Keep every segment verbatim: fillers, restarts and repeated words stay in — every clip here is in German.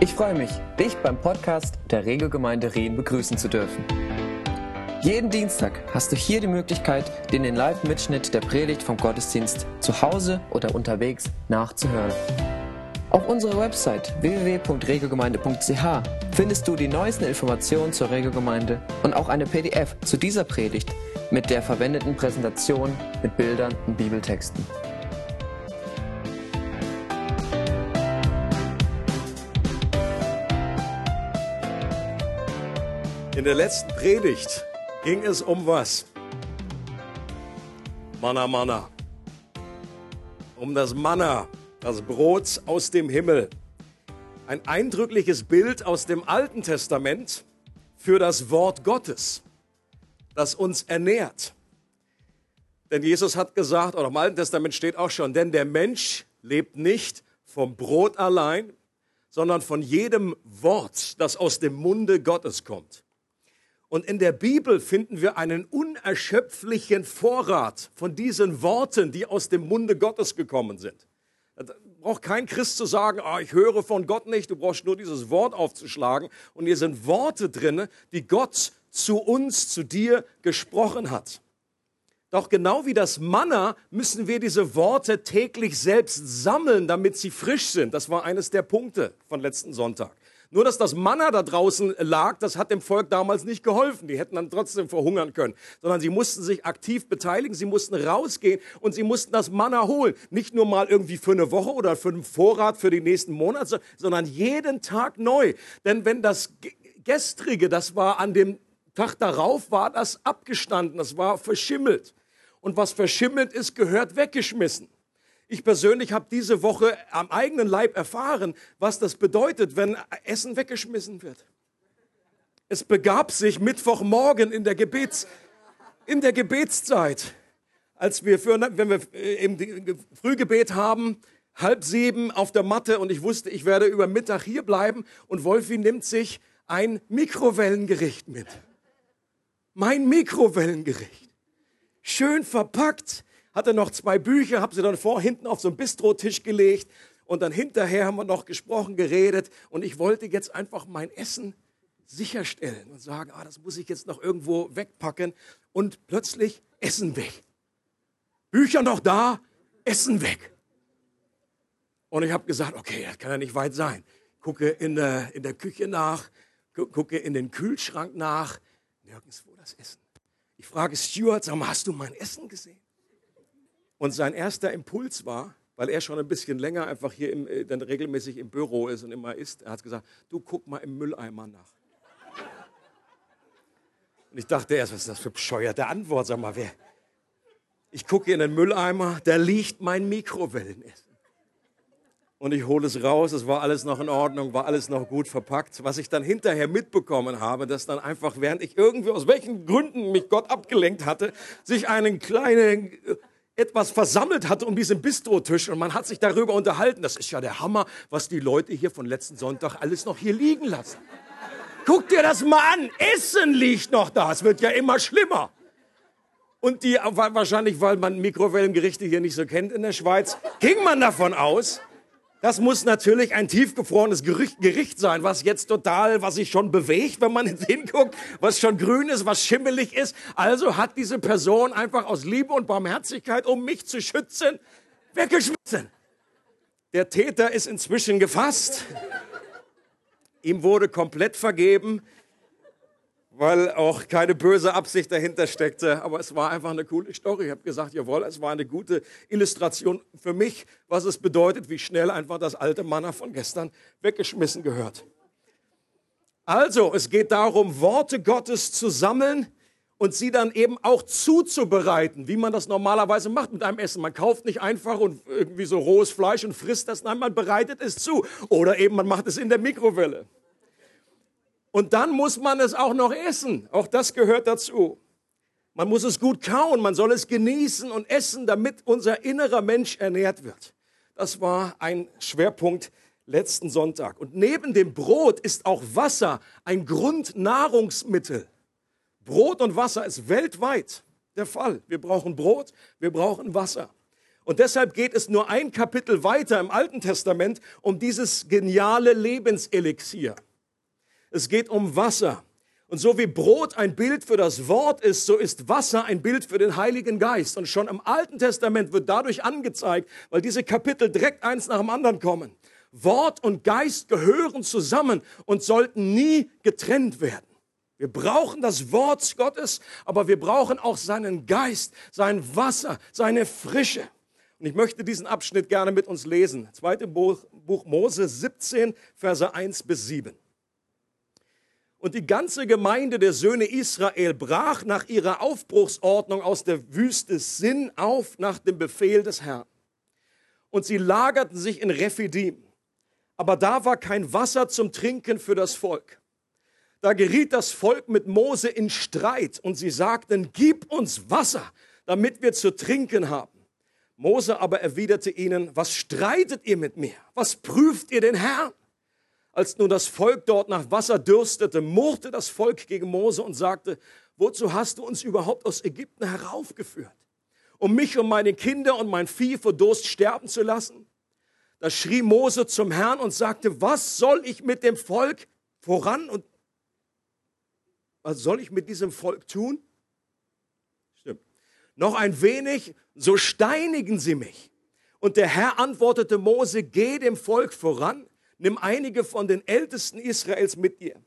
Ich freue mich, dich beim Podcast der Regelgemeinde Rhein begrüßen zu dürfen. Jeden Dienstag hast du hier die Möglichkeit, dir den Live-Mitschnitt der Predigt vom Gottesdienst zu Hause oder unterwegs nachzuhören. Auf unserer Website w w w punkt regelgemeinde punkt c h findest du die neuesten Informationen zur Regelgemeinde und auch eine P D F zu dieser Predigt mit der verwendeten Präsentation mit Bildern und Bibeltexten. In der letzten Predigt ging es um was? Manna, Manna. Um das Manna, das Brot aus dem Himmel. Ein eindrückliches Bild aus dem Alten Testament für das Wort Gottes, das uns ernährt. Denn Jesus hat gesagt, oder im Alten Testament steht auch schon, denn der Mensch lebt nicht vom Brot allein, sondern von jedem Wort, das aus dem Munde Gottes kommt. Und in der Bibel finden wir einen unerschöpflichen Vorrat von diesen Worten, die aus dem Munde Gottes gekommen sind. Da braucht kein Christ zu sagen, ah, ich höre von Gott nicht, du brauchst nur dieses Wort aufzuschlagen. Und hier sind Worte drin, die Gott zu uns, zu dir gesprochen hat. Doch genau wie das Manna müssen wir diese Worte täglich selbst sammeln, damit sie frisch sind. Das war eines der Punkte von letzten Sonntag. Nur, dass das Manna da draußen lag, das hat dem Volk damals nicht geholfen. Die hätten dann trotzdem verhungern können. Sondern sie mussten sich aktiv beteiligen, sie mussten rausgehen und sie mussten das Manna holen. Nicht nur mal irgendwie für eine Woche oder für einen Vorrat für den nächsten Monat, sondern jeden Tag neu. Denn wenn das Gestrige, das war an dem Tag darauf, war das abgestanden, das war verschimmelt. Und was verschimmelt ist, gehört weggeschmissen. Ich persönlich habe diese Woche am eigenen Leib erfahren, was das bedeutet, wenn Essen weggeschmissen wird. Es begab sich Mittwochmorgen in der, Gebets, in der Gebetszeit, als wir, für, wenn wir im Frühgebet haben, halb sieben auf der Matte und ich wusste, ich werde über Mittag hier bleiben und Wolfi nimmt sich ein Mikrowellengericht mit. Mein Mikrowellengericht. Schön verpackt. Hatte noch zwei Bücher, habe sie dann vor hinten auf so einen Bistrotisch gelegt und dann hinterher haben wir noch gesprochen, geredet und ich wollte jetzt einfach mein Essen sicherstellen und sagen, ah, das muss ich jetzt noch irgendwo wegpacken und plötzlich Essen weg. Bücher noch da, Essen weg. Und ich habe gesagt, okay, das kann ja nicht weit sein. Gucke in der, in der Küche nach, gucke in den Kühlschrank nach, nirgendwo das Essen. Ich frage Stuart, sag mal, hast du mein Essen gesehen? Und sein erster Impuls war, weil er schon ein bisschen länger einfach hier im, dann regelmäßig im Büro ist und immer isst, er hat gesagt, du guck mal im Mülleimer nach. Und ich dachte erst, was ist das für eine bescheuerte Antwort, sag mal, wer? Ich gucke in den Mülleimer, da liegt mein Mikrowellenessen. Und ich hole es raus, es war alles noch in Ordnung, war alles noch gut verpackt. Was ich dann hinterher mitbekommen habe, dass dann einfach, während ich irgendwie, aus welchen Gründen mich Gott abgelenkt hatte, sich einen kleinen... etwas versammelt hatte um diesen Bistrotisch und man hat sich darüber unterhalten. Das ist ja der Hammer, was die Leute hier von letzten Sonntag alles noch hier liegen lassen. Guck dir das mal an, Essen liegt noch da, es wird ja immer schlimmer. Und die, wahrscheinlich weil man Mikrowellengerichte hier nicht so kennt in der Schweiz, ging man davon aus, das muss natürlich ein tiefgefrorenes Gericht, Gericht sein, was jetzt total, was sich schon bewegt, wenn man hinguckt, was schon grün ist, was schimmelig ist. Also hat diese Person einfach aus Liebe und Barmherzigkeit, um mich zu schützen, weggeschmissen. Der Täter ist inzwischen gefasst. Ihm wurde komplett vergeben, weil auch keine böse Absicht dahinter steckte. Aber es war einfach eine coole Story. Ich habe gesagt, jawohl, es war eine gute Illustration für mich, was es bedeutet, wie schnell einfach das alte Manna von gestern weggeschmissen gehört. Also, es geht darum, Worte Gottes zu sammeln und sie dann eben auch zuzubereiten, wie man das normalerweise macht mit einem Essen. Man kauft nicht einfach und irgendwie so rohes Fleisch und frisst das, nein, man bereitet es zu. Oder eben man macht es in der Mikrowelle. Und dann muss man es auch noch essen. Auch das gehört dazu. Man muss es gut kauen, man soll es genießen und essen, damit unser innerer Mensch ernährt wird. Das war ein Schwerpunkt letzten Sonntag. Und neben dem Brot ist auch Wasser ein Grundnahrungsmittel. Brot und Wasser ist weltweit der Fall. Wir brauchen Brot, wir brauchen Wasser. Und deshalb geht es nur ein Kapitel weiter im Alten Testament um dieses geniale Lebenselixier. Es geht um Wasser. Und so wie Brot ein Bild für das Wort ist, so ist Wasser ein Bild für den Heiligen Geist. Und schon im Alten Testament wird dadurch angezeigt, weil diese Kapitel direkt eins nach dem anderen kommen. Wort und Geist gehören zusammen und sollten nie getrennt werden. Wir brauchen das Wort Gottes, aber wir brauchen auch seinen Geist, sein Wasser, seine Frische. Und ich möchte diesen Abschnitt gerne mit uns lesen. Zweites Buch, Buch Mose siebzehn, Verse eins bis sieben. Und die ganze Gemeinde der Söhne Israel brach nach ihrer Aufbruchsordnung aus der Wüste Sin auf nach dem Befehl des Herrn. Und sie lagerten sich in Refidim. Aber da war kein Wasser zum Trinken für das Volk. Da geriet das Volk mit Mose in Streit und sie sagten, gib uns Wasser, damit wir zu trinken haben. Mose aber erwiderte ihnen, was streitet ihr mit mir? Was prüft ihr den Herrn? Als nun das Volk dort nach Wasser dürstete, murrte das Volk gegen Mose und sagte, wozu hast du uns überhaupt aus Ägypten heraufgeführt? Um mich und meine Kinder und mein Vieh vor Durst sterben zu lassen? Da schrie Mose zum Herrn und sagte, was soll ich mit dem Volk voran und was soll ich mit diesem Volk tun? Noch ein wenig, so steinigen sie mich. Und der Herr antwortete Mose, geh dem Volk voran, nimm einige von den Ältesten Israels mit dir.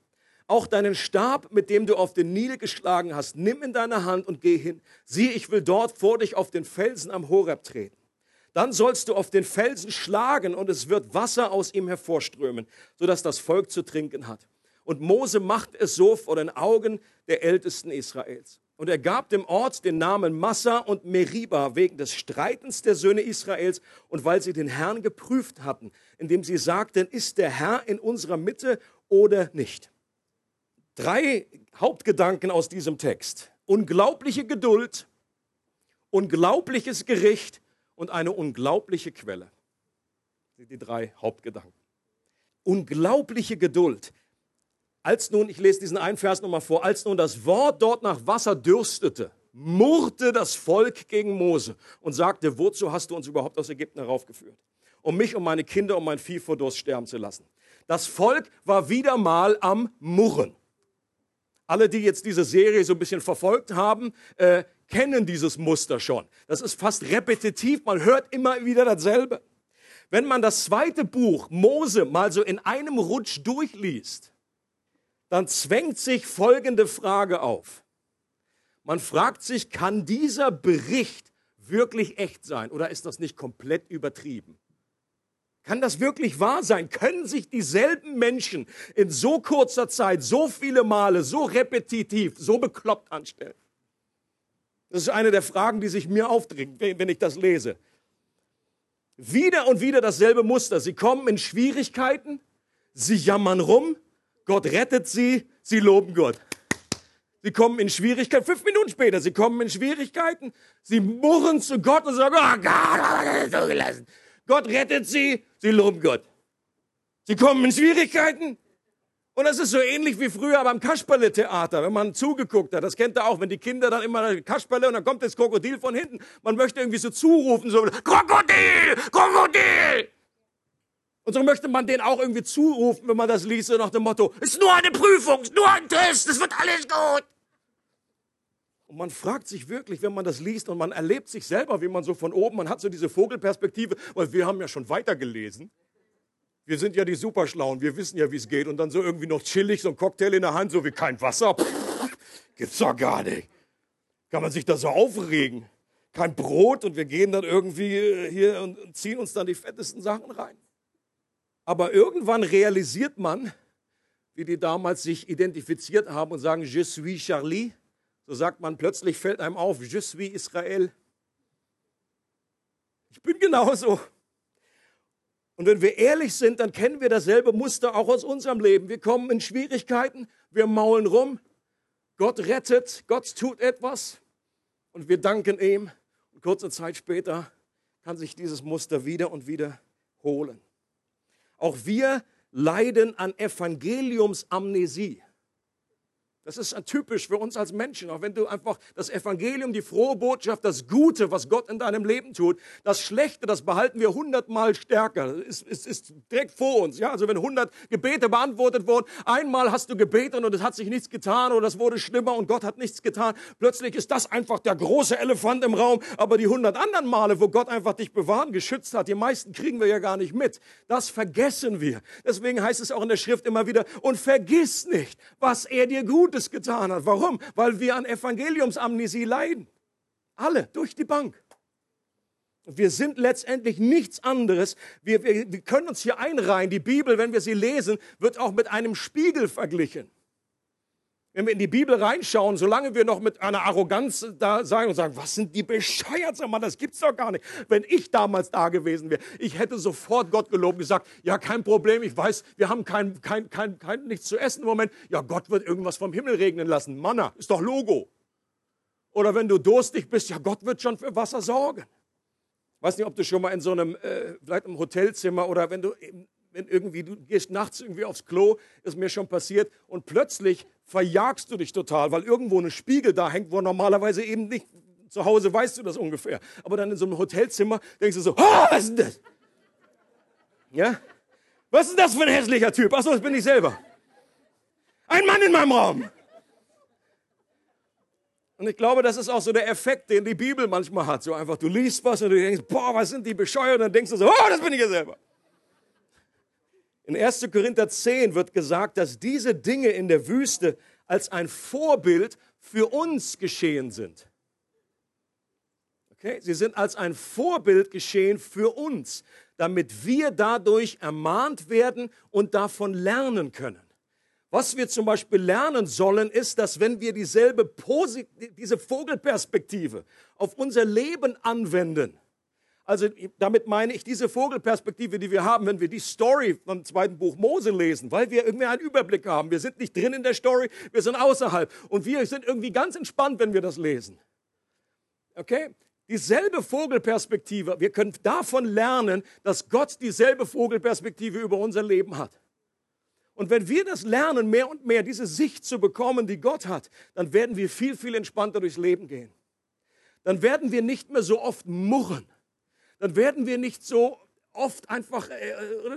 Auch deinen Stab, mit dem du auf den Nil geschlagen hast, nimm in deine Hand und geh hin. Sieh, ich will dort vor dich auf den Felsen am Horeb treten. Dann sollst du auf den Felsen schlagen und es wird Wasser aus ihm hervorströmen, sodass das Volk zu trinken hat. Und Mose machte es so vor den Augen der Ältesten Israels. Und er gab dem Ort den Namen Massa und Meriba wegen des Streitens der Söhne Israels und weil sie den Herrn geprüft hatten, indem sie sagten, ist der Herr in unserer Mitte oder nicht? Drei Hauptgedanken aus diesem Text. Unglaubliche Geduld, unglaubliches Gericht und eine unglaubliche Quelle. Das sind die drei Hauptgedanken. Unglaubliche Geduld. Als nun, ich lese diesen einen Vers nochmal vor, als nun das Wort dort nach Wasser dürstete, murrte das Volk gegen Mose und sagte, wozu hast du uns überhaupt aus Ägypten heraufgeführt? Um mich und meine Kinder und mein Vieh vor Durst sterben zu lassen. Das Volk war wieder mal am Murren. Alle, die jetzt diese Serie so ein bisschen verfolgt haben, äh, kennen dieses Muster schon. Das ist fast repetitiv, man hört immer wieder dasselbe. Wenn man das zweite Buch Mose mal so in einem Rutsch durchliest, dann zwängt sich folgende Frage auf. Man fragt sich, kann dieser Bericht wirklich echt sein oder ist das nicht komplett übertrieben? Kann das wirklich wahr sein? Können sich dieselben Menschen in so kurzer Zeit, so viele Male, so repetitiv, so bekloppt anstellen? Das ist eine der Fragen, die sich mir aufdringt, wenn ich das lese. Wieder und wieder dasselbe Muster. Sie kommen in Schwierigkeiten, sie jammern rum, Gott rettet sie, sie loben Gott. Sie kommen in Schwierigkeiten, fünf Minuten später, sie kommen in Schwierigkeiten, sie murren zu Gott und sagen, oh Gott, so gelassen. Gott rettet sie, sie loben Gott. Sie kommen in Schwierigkeiten und das ist so ähnlich wie früher beim Kasperle-Theater, wenn man zugeguckt hat, das kennt ihr auch, wenn die Kinder dann immer Kasperle und dann kommt das Krokodil von hinten, man möchte irgendwie so zurufen, so Krokodil, Krokodil. Und so möchte man den auch irgendwie zurufen, wenn man das liest, so nach dem Motto, es ist nur eine Prüfung, es ist nur ein Test, es wird alles gut. Und man fragt sich wirklich, wenn man das liest und man erlebt sich selber, wie man so von oben, man hat so diese Vogelperspektive, weil wir haben ja schon weitergelesen. Wir sind ja die Superschlauen, wir wissen ja, wie es geht. Und dann so irgendwie noch chillig, so ein Cocktail in der Hand, so wie kein Wasser. Pff, gibt's doch gar nicht. Kann man sich da so aufregen. Kein Brot und wir gehen dann irgendwie hier und ziehen uns dann die fettesten Sachen rein. Aber irgendwann realisiert man, wie die damals sich identifiziert haben und sagen, je suis Charlie. So sagt man, plötzlich fällt einem auf, je suis Israel. Ich bin genauso. Und wenn wir ehrlich sind, dann kennen wir dasselbe Muster auch aus unserem Leben. Wir kommen in Schwierigkeiten, wir maulen rum. Gott rettet, Gott tut etwas und wir danken ihm. Und kurze Zeit später kann sich dieses Muster wieder und wieder holen. Auch wir leiden an Evangeliumsamnesie. Das ist typisch für uns als Menschen. Auch wenn du einfach das Evangelium, die frohe Botschaft, das Gute, was Gott in deinem Leben tut, das Schlechte, das behalten wir hundertmal stärker. Es ist, ist, ist direkt vor uns. Ja? Also wenn hundert Gebete beantwortet wurden, einmal hast du gebeten und es hat sich nichts getan oder es wurde schlimmer und Gott hat nichts getan. Plötzlich ist das einfach der große Elefant im Raum. Aber die hundert anderen Male, wo Gott einfach dich bewahren, geschützt hat, die meisten kriegen wir ja gar nicht mit. Das vergessen wir. Deswegen heißt es auch in der Schrift immer wieder, und vergiss nicht, was er dir gut getan hat. Warum? Weil wir an Evangeliumsamnesie leiden. Alle, durch die Bank. Wir sind letztendlich nichts anderes. Wir, wir, wir können uns hier einreihen. Die Bibel, wenn wir sie lesen, wird auch mit einem Spiegel verglichen. Wenn wir in die Bibel reinschauen, solange wir noch mit einer Arroganz da sagen und sagen, was sind die bescheuert, sag mal, das gibt's doch gar nicht. Wenn ich damals da gewesen wäre, ich hätte sofort Gott gelobt und gesagt, ja, kein Problem, ich weiß, wir haben kein, kein, kein, kein, nichts zu essen im Moment. Ja, Gott wird irgendwas vom Himmel regnen lassen. Manna, ist doch Logo. Oder wenn du durstig bist, ja, Gott wird schon für Wasser sorgen. Ich weiß nicht, ob du schon mal in so einem, äh, vielleicht im Hotelzimmer oder wenn du... Wenn irgendwie, du gehst nachts irgendwie aufs Klo, ist mir schon passiert, und plötzlich verjagst du dich total, weil irgendwo ein Spiegel da hängt, wo normalerweise eben nicht, zu Hause weißt du das ungefähr, aber dann in so einem Hotelzimmer denkst du so, oh, was ist denn das? Ja? Was ist das für ein hässlicher Typ? Achso, das bin ich selber. Ein Mann in meinem Raum. Und ich glaube, das ist auch so der Effekt, den die Bibel manchmal hat, so einfach, du liest was und du denkst, boah, was sind die bescheuert, und dann denkst du so, oh, das bin ich ja selber. In erster Korinther zehn wird gesagt, dass diese Dinge in der Wüste als ein Vorbild für uns geschehen sind. Okay? Sie sind als ein Vorbild geschehen für uns, damit wir dadurch ermahnt werden und davon lernen können. Was wir zum Beispiel lernen sollen, ist, dass wenn wir dieselbe Posi- diese Vogelperspektive auf unser Leben anwenden, also damit meine ich diese Vogelperspektive, die wir haben, wenn wir die Story vom zweiten Buch Mose lesen, weil wir irgendwie einen Überblick haben. Wir sind nicht drin in der Story, wir sind außerhalb. Und wir sind irgendwie ganz entspannt, wenn wir das lesen. Okay? Dieselbe Vogelperspektive, wir können davon lernen, dass Gott dieselbe Vogelperspektive über unser Leben hat. Und wenn wir das lernen, mehr und mehr diese Sicht zu bekommen, die Gott hat, dann werden wir viel, viel entspannter durchs Leben gehen. Dann werden wir nicht mehr so oft murren. Dann werden wir nicht so oft einfach,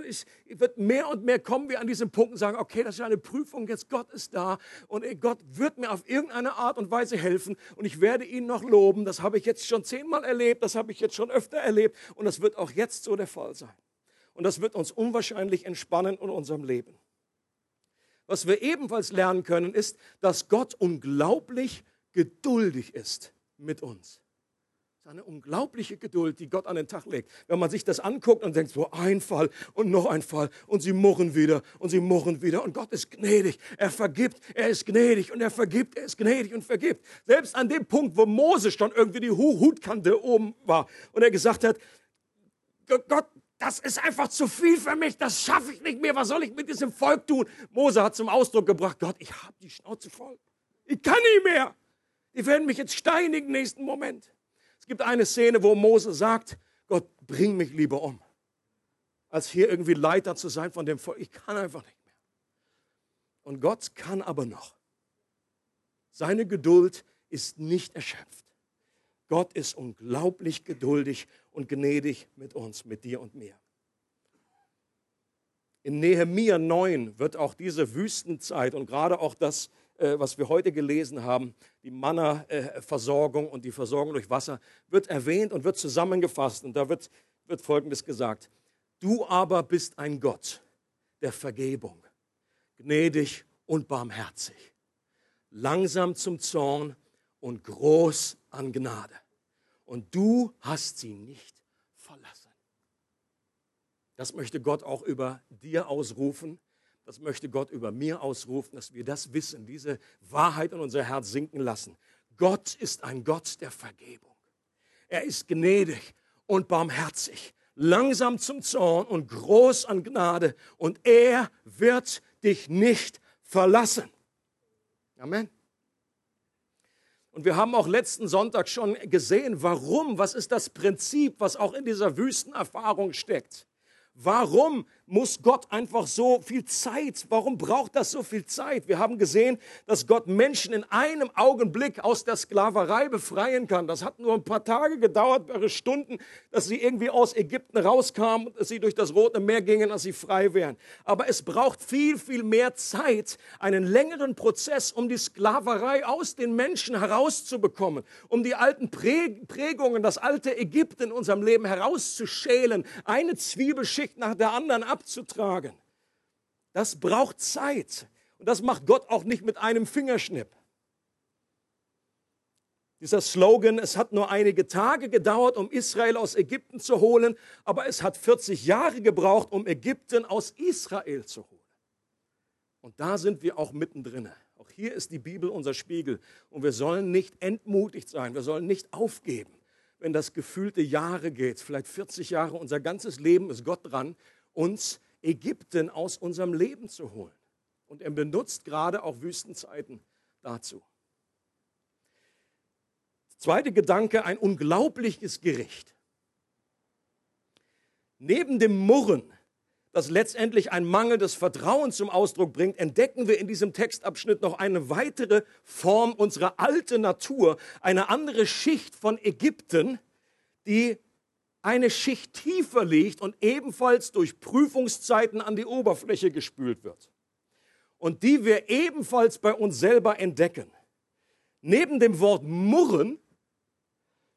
ich, ich wird mehr und mehr kommen wir an diesen Punkt und sagen, okay, das ist eine Prüfung, jetzt Gott ist da und Gott wird mir auf irgendeine Art und Weise helfen und ich werde ihn noch loben. Das habe ich jetzt schon zehnmal erlebt, das habe ich jetzt schon öfter erlebt und das wird auch jetzt so der Fall sein. Und das wird uns unwahrscheinlich entspannen in unserem Leben. Was wir ebenfalls lernen können, ist, dass Gott unglaublich geduldig ist mit uns. Eine unglaubliche Geduld, die Gott an den Tag legt. Wenn man sich das anguckt und denkt, so ein Fall und noch ein Fall und sie murren wieder und sie murren wieder und Gott ist gnädig, er vergibt, er ist gnädig und er vergibt, er ist gnädig und vergibt. Selbst an dem Punkt, wo Mose schon irgendwie die Hutkante oben war und er gesagt hat, Gott, das ist einfach zu viel für mich, das schaffe ich nicht mehr, was soll ich mit diesem Volk tun? Mose hat zum Ausdruck gebracht, Gott, ich habe die Schnauze voll, ich kann nicht mehr, die werden mich jetzt steinigen im nächsten Moment. Es gibt eine Szene, wo Mose sagt, Gott, bring mich lieber um, als hier irgendwie Leiter zu sein von dem Volk. Ich kann einfach nicht mehr. Und Gott kann aber noch. Seine Geduld ist nicht erschöpft. Gott ist unglaublich geduldig und gnädig mit uns, mit dir und mir. In Nehemia neun wird auch diese Wüstenzeit und gerade auch das, was wir heute gelesen haben, die Manna-Versorgung und die Versorgung durch Wasser, wird erwähnt und wird zusammengefasst. Und da wird, wird Folgendes gesagt. Du aber bist ein Gott der Vergebung, gnädig und barmherzig, langsam zum Zorn und groß an Gnade. Und du hast sie nicht verlassen. Das möchte Gott auch über dir ausrufen. Das möchte Gott über mir ausrufen, dass wir das wissen, diese Wahrheit in unser Herz sinken lassen. Gott ist ein Gott der Vergebung. Er ist gnädig und barmherzig, langsam zum Zorn und groß an Gnade. Und er wird dich nicht verlassen. Amen. Und wir haben auch letzten Sonntag schon gesehen, warum, was ist das Prinzip, was auch in dieser Wüstenerfahrung steckt. Warum muss Gott einfach so viel Zeit? Warum braucht das so viel Zeit? Wir haben gesehen, dass Gott Menschen in einem Augenblick aus der Sklaverei befreien kann. Das hat nur ein paar Tage gedauert, ein paar Stunden, dass sie irgendwie aus Ägypten rauskamen und dass sie durch das Rote Meer gingen, dass sie frei wären. Aber es braucht viel, viel mehr Zeit, einen längeren Prozess, um die Sklaverei aus den Menschen herauszubekommen, um die alten Prägungen, das alte Ägypten in unserem Leben herauszuschälen, eine Zwiebelschicht nach der anderen abzutragen. Das braucht Zeit. Und das macht Gott auch nicht mit einem Fingerschnipp. Dieser Slogan, es hat nur einige Tage gedauert, um Israel aus Ägypten zu holen, aber es hat vierzig Jahre gebraucht, um Ägypten aus Israel zu holen. Und da sind wir auch mittendrin. Auch hier ist die Bibel unser Spiegel. Und wir sollen nicht entmutigt sein, wir sollen nicht aufgeben, wenn das gefühlte Jahre geht, vielleicht vierzig Jahre, unser ganzes Leben ist Gott dran, uns Ägypten aus unserem Leben zu holen. Und er benutzt gerade auch Wüstenzeiten dazu. Zweiter Gedanke, ein unglaubliches Gericht. Neben dem Murren, das letztendlich ein Mangel des Vertrauens zum Ausdruck bringt, entdecken wir in diesem Textabschnitt noch eine weitere Form unserer alten Natur, eine andere Schicht von Ägypten, die eine Schicht tiefer liegt und ebenfalls durch Prüfungszeiten an die Oberfläche gespült wird und die wir ebenfalls bei uns selber entdecken. Neben dem Wort Murren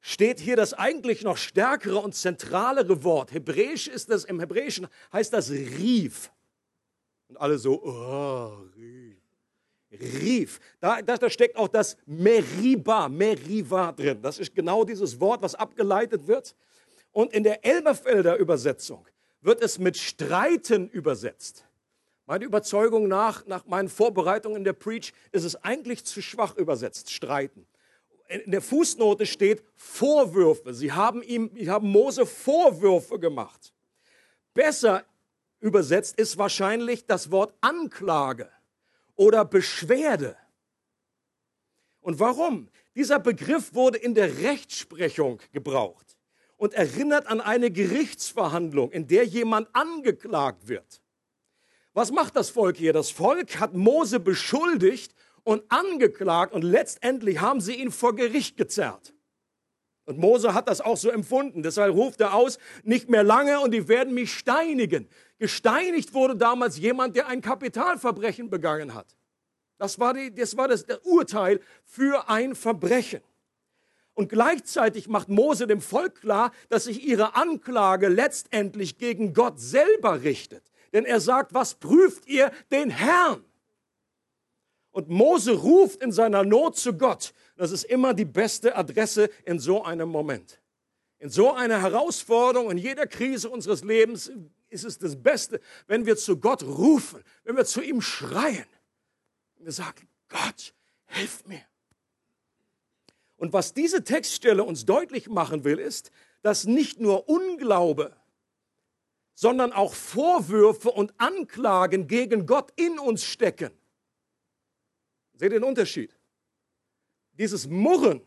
steht hier das eigentlich noch stärkere und zentralere Wort. Hebräisch ist das, im Hebräischen heißt das rief. Und alle so, oh, rief. Rief. Da, da, da steckt auch das Meriba, Meriva drin. Das ist genau dieses Wort, was abgeleitet wird. Und in der Elberfelder Übersetzung wird es mit Streiten übersetzt. Meiner Überzeugung nach, nach meinen Vorbereitungen in der Preach, ist es eigentlich zu schwach übersetzt, Streiten. In der Fußnote steht Vorwürfe. Sie haben, ihm, sie haben Mose Vorwürfe gemacht. Besser übersetzt ist wahrscheinlich das Wort Anklage oder Beschwerde. Und warum? Dieser Begriff wurde in der Rechtsprechung gebraucht und erinnert an eine Gerichtsverhandlung, in der jemand angeklagt wird. Was macht das Volk hier? Das Volk hat Mose beschuldigt und angeklagt und letztendlich haben sie ihn vor Gericht gezerrt. Und Mose hat das auch so empfunden. Deshalb ruft er aus, nicht mehr lange und die werden mich steinigen. Gesteinigt wurde damals jemand, der ein Kapitalverbrechen begangen hat. Das war, die, das, war das, das Urteil für ein Verbrechen. Und gleichzeitig macht Mose dem Volk klar, dass sich ihre Anklage letztendlich gegen Gott selber richtet. Denn er sagt, was prüft ihr? Den Herrn. Und Mose ruft in seiner Not zu Gott. Das ist immer die beste Adresse in so einem Moment. In so einer Herausforderung, in jeder Krise unseres Lebens ist es das Beste, wenn wir zu Gott rufen, wenn wir zu ihm schreien. Und wir sagen, Gott, hilf mir. Und was diese Textstelle uns deutlich machen will, ist, dass nicht nur Unglaube, sondern auch Vorwürfe und Anklagen gegen Gott in uns stecken. Seht ihr den Unterschied? Dieses Murren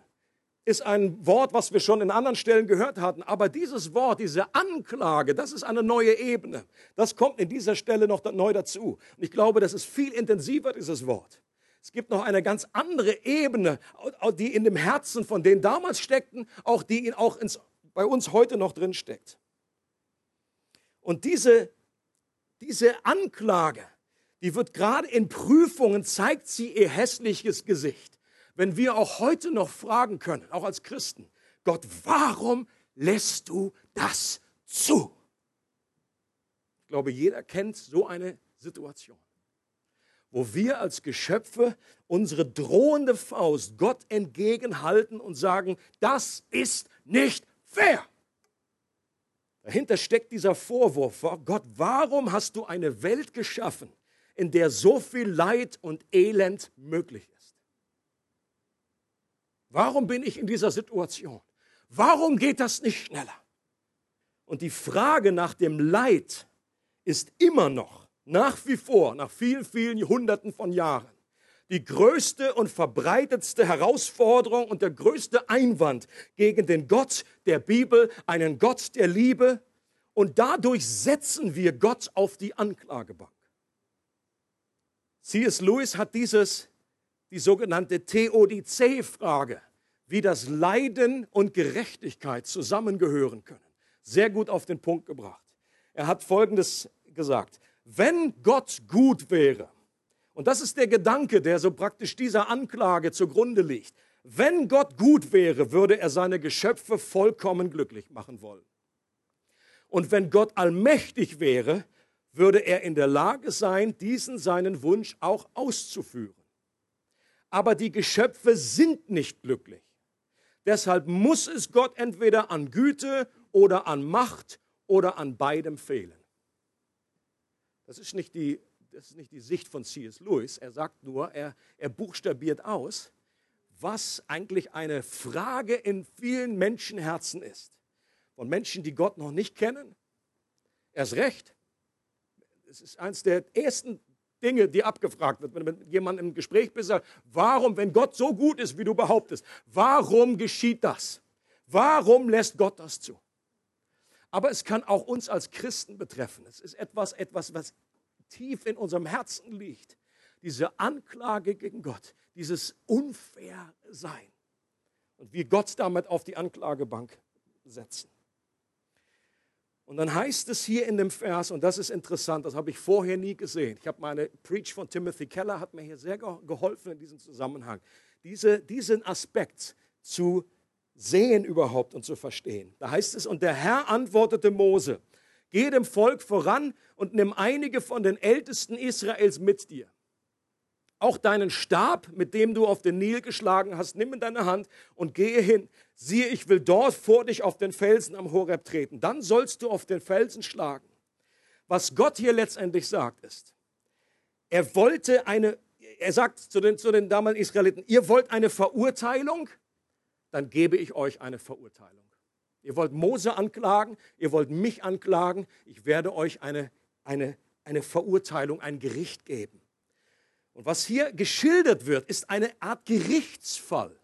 ist ein Wort, was wir schon in anderen Stellen gehört hatten. Aber dieses Wort, diese Anklage, das ist eine neue Ebene. Das kommt in dieser Stelle noch neu dazu. Und ich glaube, das ist viel intensiver, dieses Wort. Es gibt noch eine ganz andere Ebene, die in dem Herzen von denen damals steckten, auch die auch ins, bei uns heute noch drin steckt. Und diese, diese Anklage, die wird gerade in Prüfungen, zeigt sie ihr hässliches Gesicht. Wenn wir auch heute noch fragen können, auch als Christen, Gott, warum lässt du das zu? Ich glaube, jeder kennt so eine Situation, wo wir als Geschöpfe unsere drohende Faust Gott entgegenhalten und sagen, das ist nicht fair. Dahinter steckt dieser Vorwurf, Gott, warum hast du eine Welt geschaffen, in der so viel Leid und Elend möglich ist? Warum bin ich in dieser Situation? Warum geht das nicht schneller? Und die Frage nach dem Leid ist immer noch, nach wie vor, nach vielen, vielen Hunderten von Jahren, die größte und verbreitetste Herausforderung und der größte Einwand gegen den Gott der Bibel, einen Gott der Liebe Und dadurch setzen wir Gott auf die Anklagebank. C S. Lewis hat dieses, die sogenannte Theodizee-Frage, wie das Leiden und Gerechtigkeit zusammengehören können, sehr gut auf den Punkt gebracht. Er hat Folgendes gesagt: Wenn Gott gut wäre, und das ist der Gedanke, der so praktisch dieser Anklage zugrunde liegt, wenn Gott gut wäre, würde er seine Geschöpfe vollkommen glücklich machen wollen. Und wenn Gott allmächtig wäre, würde er in der Lage sein, diesen seinen Wunsch auch auszuführen. Aber die Geschöpfe sind nicht glücklich. Deshalb muss es Gott entweder an Güte oder an Macht oder an beidem fehlen. Das ist nicht die, das ist nicht die Sicht von C S. Lewis. Er sagt nur, er, er buchstabiert aus, was eigentlich eine Frage in vielen Menschenherzen ist. Von Menschen, die Gott noch nicht kennen. Erst recht. Es ist eines der ersten Dinge, die abgefragt wird, wenn jemand im Gespräch bist, sagt, warum, wenn Gott so gut ist, wie du behauptest, warum geschieht das? Warum lässt Gott das zu? Aber es kann auch uns als Christen betreffen. Es ist etwas, etwas, was tief in unserem Herzen liegt. Diese Anklage gegen Gott, dieses Unfairsein und wie Gott damit auf die Anklagebank setzen. Und dann heißt es hier in dem Vers, und das ist interessant, das habe ich vorher nie gesehen. Ich habe meine Preach von Timothy Keller, hat mir hier sehr geholfen in diesem Zusammenhang, diese, diesen Aspekt zu sehen überhaupt und zu verstehen. Da heißt es, und der Herr antwortete Mose, geh dem Volk voran und nimm einige von den Ältesten Israels mit dir. Auch deinen Stab, mit dem du auf den Nil geschlagen hast, nimm in deine Hand und gehe hin. Siehe, ich will dort vor dich auf den Felsen am Horeb treten. Dann sollst du auf den Felsen schlagen. Was Gott hier letztendlich sagt ist, er wollte eine, er sagt zu den, zu den damaligen Israeliten, ihr wollt eine Verurteilung, dann gebe ich euch eine Verurteilung. Ihr wollt Mose anklagen, ihr wollt mich anklagen, ich werde euch eine, eine, eine Verurteilung, ein Gericht geben. Und was hier geschildert wird, ist eine Art Gerichtsfall.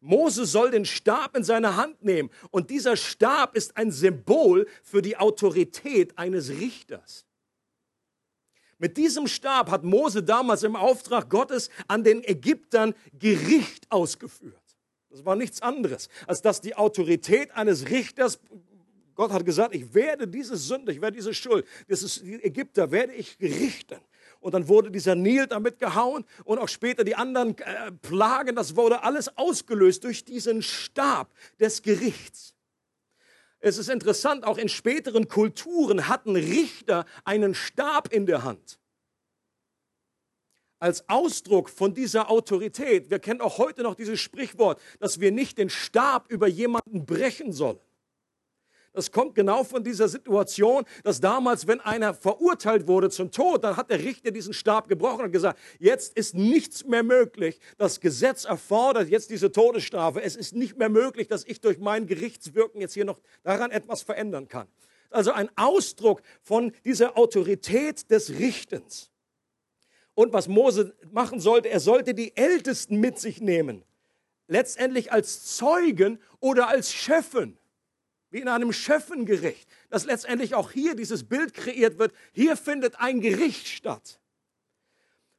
Mose soll den Stab in seine Hand nehmen und dieser Stab ist ein Symbol für die Autorität eines Richters. Mit diesem Stab hat Mose damals im Auftrag Gottes an den Ägyptern Gericht ausgeführt. Das war nichts anderes, als dass die Autorität eines Richters, Gott hat gesagt, ich werde diese Sünde, ich werde diese Schuld, dieses Ägypter werde ich richten. Und dann wurde dieser Nil damit gehauen und auch später die anderen äh, Plagen, das wurde alles ausgelöst durch diesen Stab des Gerichts. Es ist interessant, auch in späteren Kulturen hatten Richter einen Stab in der Hand. Als Ausdruck von dieser Autorität, wir kennen auch heute noch dieses Sprichwort, dass wir nicht den Stab über jemanden brechen sollen. Das kommt genau von dieser Situation, dass damals, wenn einer verurteilt wurde zum Tod, dann hat der Richter diesen Stab gebrochen und gesagt, jetzt ist nichts mehr möglich. Das Gesetz erfordert jetzt diese Todesstrafe. Es ist nicht mehr möglich, dass ich durch mein Gerichtswirken jetzt hier noch daran etwas verändern kann. Also ein Ausdruck von dieser Autorität des Richtens. Und was Mose machen sollte, er sollte die Ältesten mit sich nehmen. Letztendlich als Zeugen oder als Schöffen. Wie in einem Schöffengericht, dass letztendlich auch hier dieses Bild kreiert wird, hier findet ein Gericht statt.